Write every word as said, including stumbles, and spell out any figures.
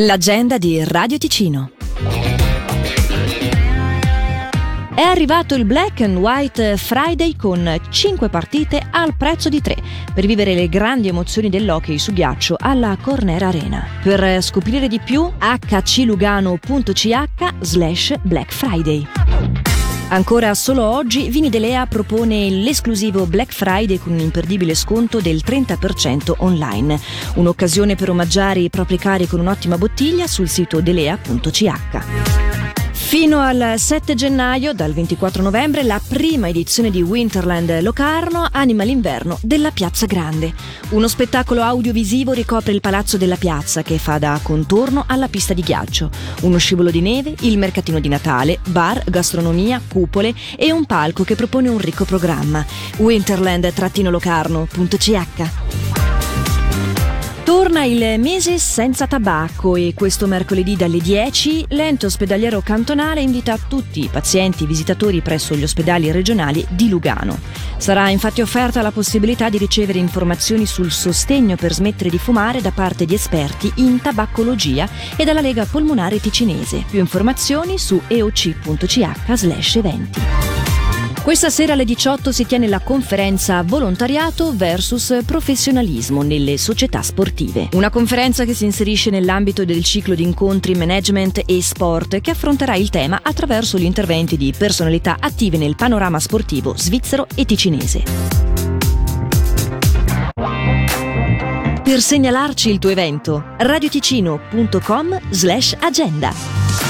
L'agenda di Radio Ticino. È arrivato il Black and White Friday con cinque partite al prezzo di tre per vivere le grandi emozioni dell'hockey su ghiaccio alla Corner Arena. Per scoprire di più h c lugano punto c h slash Black Friday. Ancora solo oggi Vini Delea propone l'esclusivo Black Friday con un imperdibile sconto del trenta per cento online. Un'occasione per omaggiare i propri cari con un'ottima bottiglia sul sito delea punto c h. Fino al sette gennaio, dal ventiquattro novembre, la prima edizione di Winterland Locarno anima l'inverno della Piazza Grande. Uno spettacolo audiovisivo ricopre il palazzo della piazza che fa da contorno alla pista di ghiaccio. Uno scivolo di neve, il mercatino di Natale, bar, gastronomia, cupole e un palco che propone un ricco programma. Winterland Locarno punto c h. Torna il mese senza tabacco e questo mercoledì dalle dieci l'ente ospedaliero cantonale invita tutti i pazienti e visitatori presso gli ospedali regionali di Lugano. Sarà infatti offerta la possibilità di ricevere informazioni sul sostegno per smettere di fumare da parte di esperti in tabacologia e dalla Lega Polmonare Ticinese. Più informazioni su e o c punto c h slash eventi. Questa sera alle diciotto si tiene la conferenza Volontariato versus professionalismo nelle società sportive. Una conferenza che si inserisce nell'ambito del ciclo di incontri management e sport che affronterà il tema attraverso gli interventi di personalità attive nel panorama sportivo svizzero e ticinese. Per segnalarci il tuo evento, radio ticino punto com slash agenda.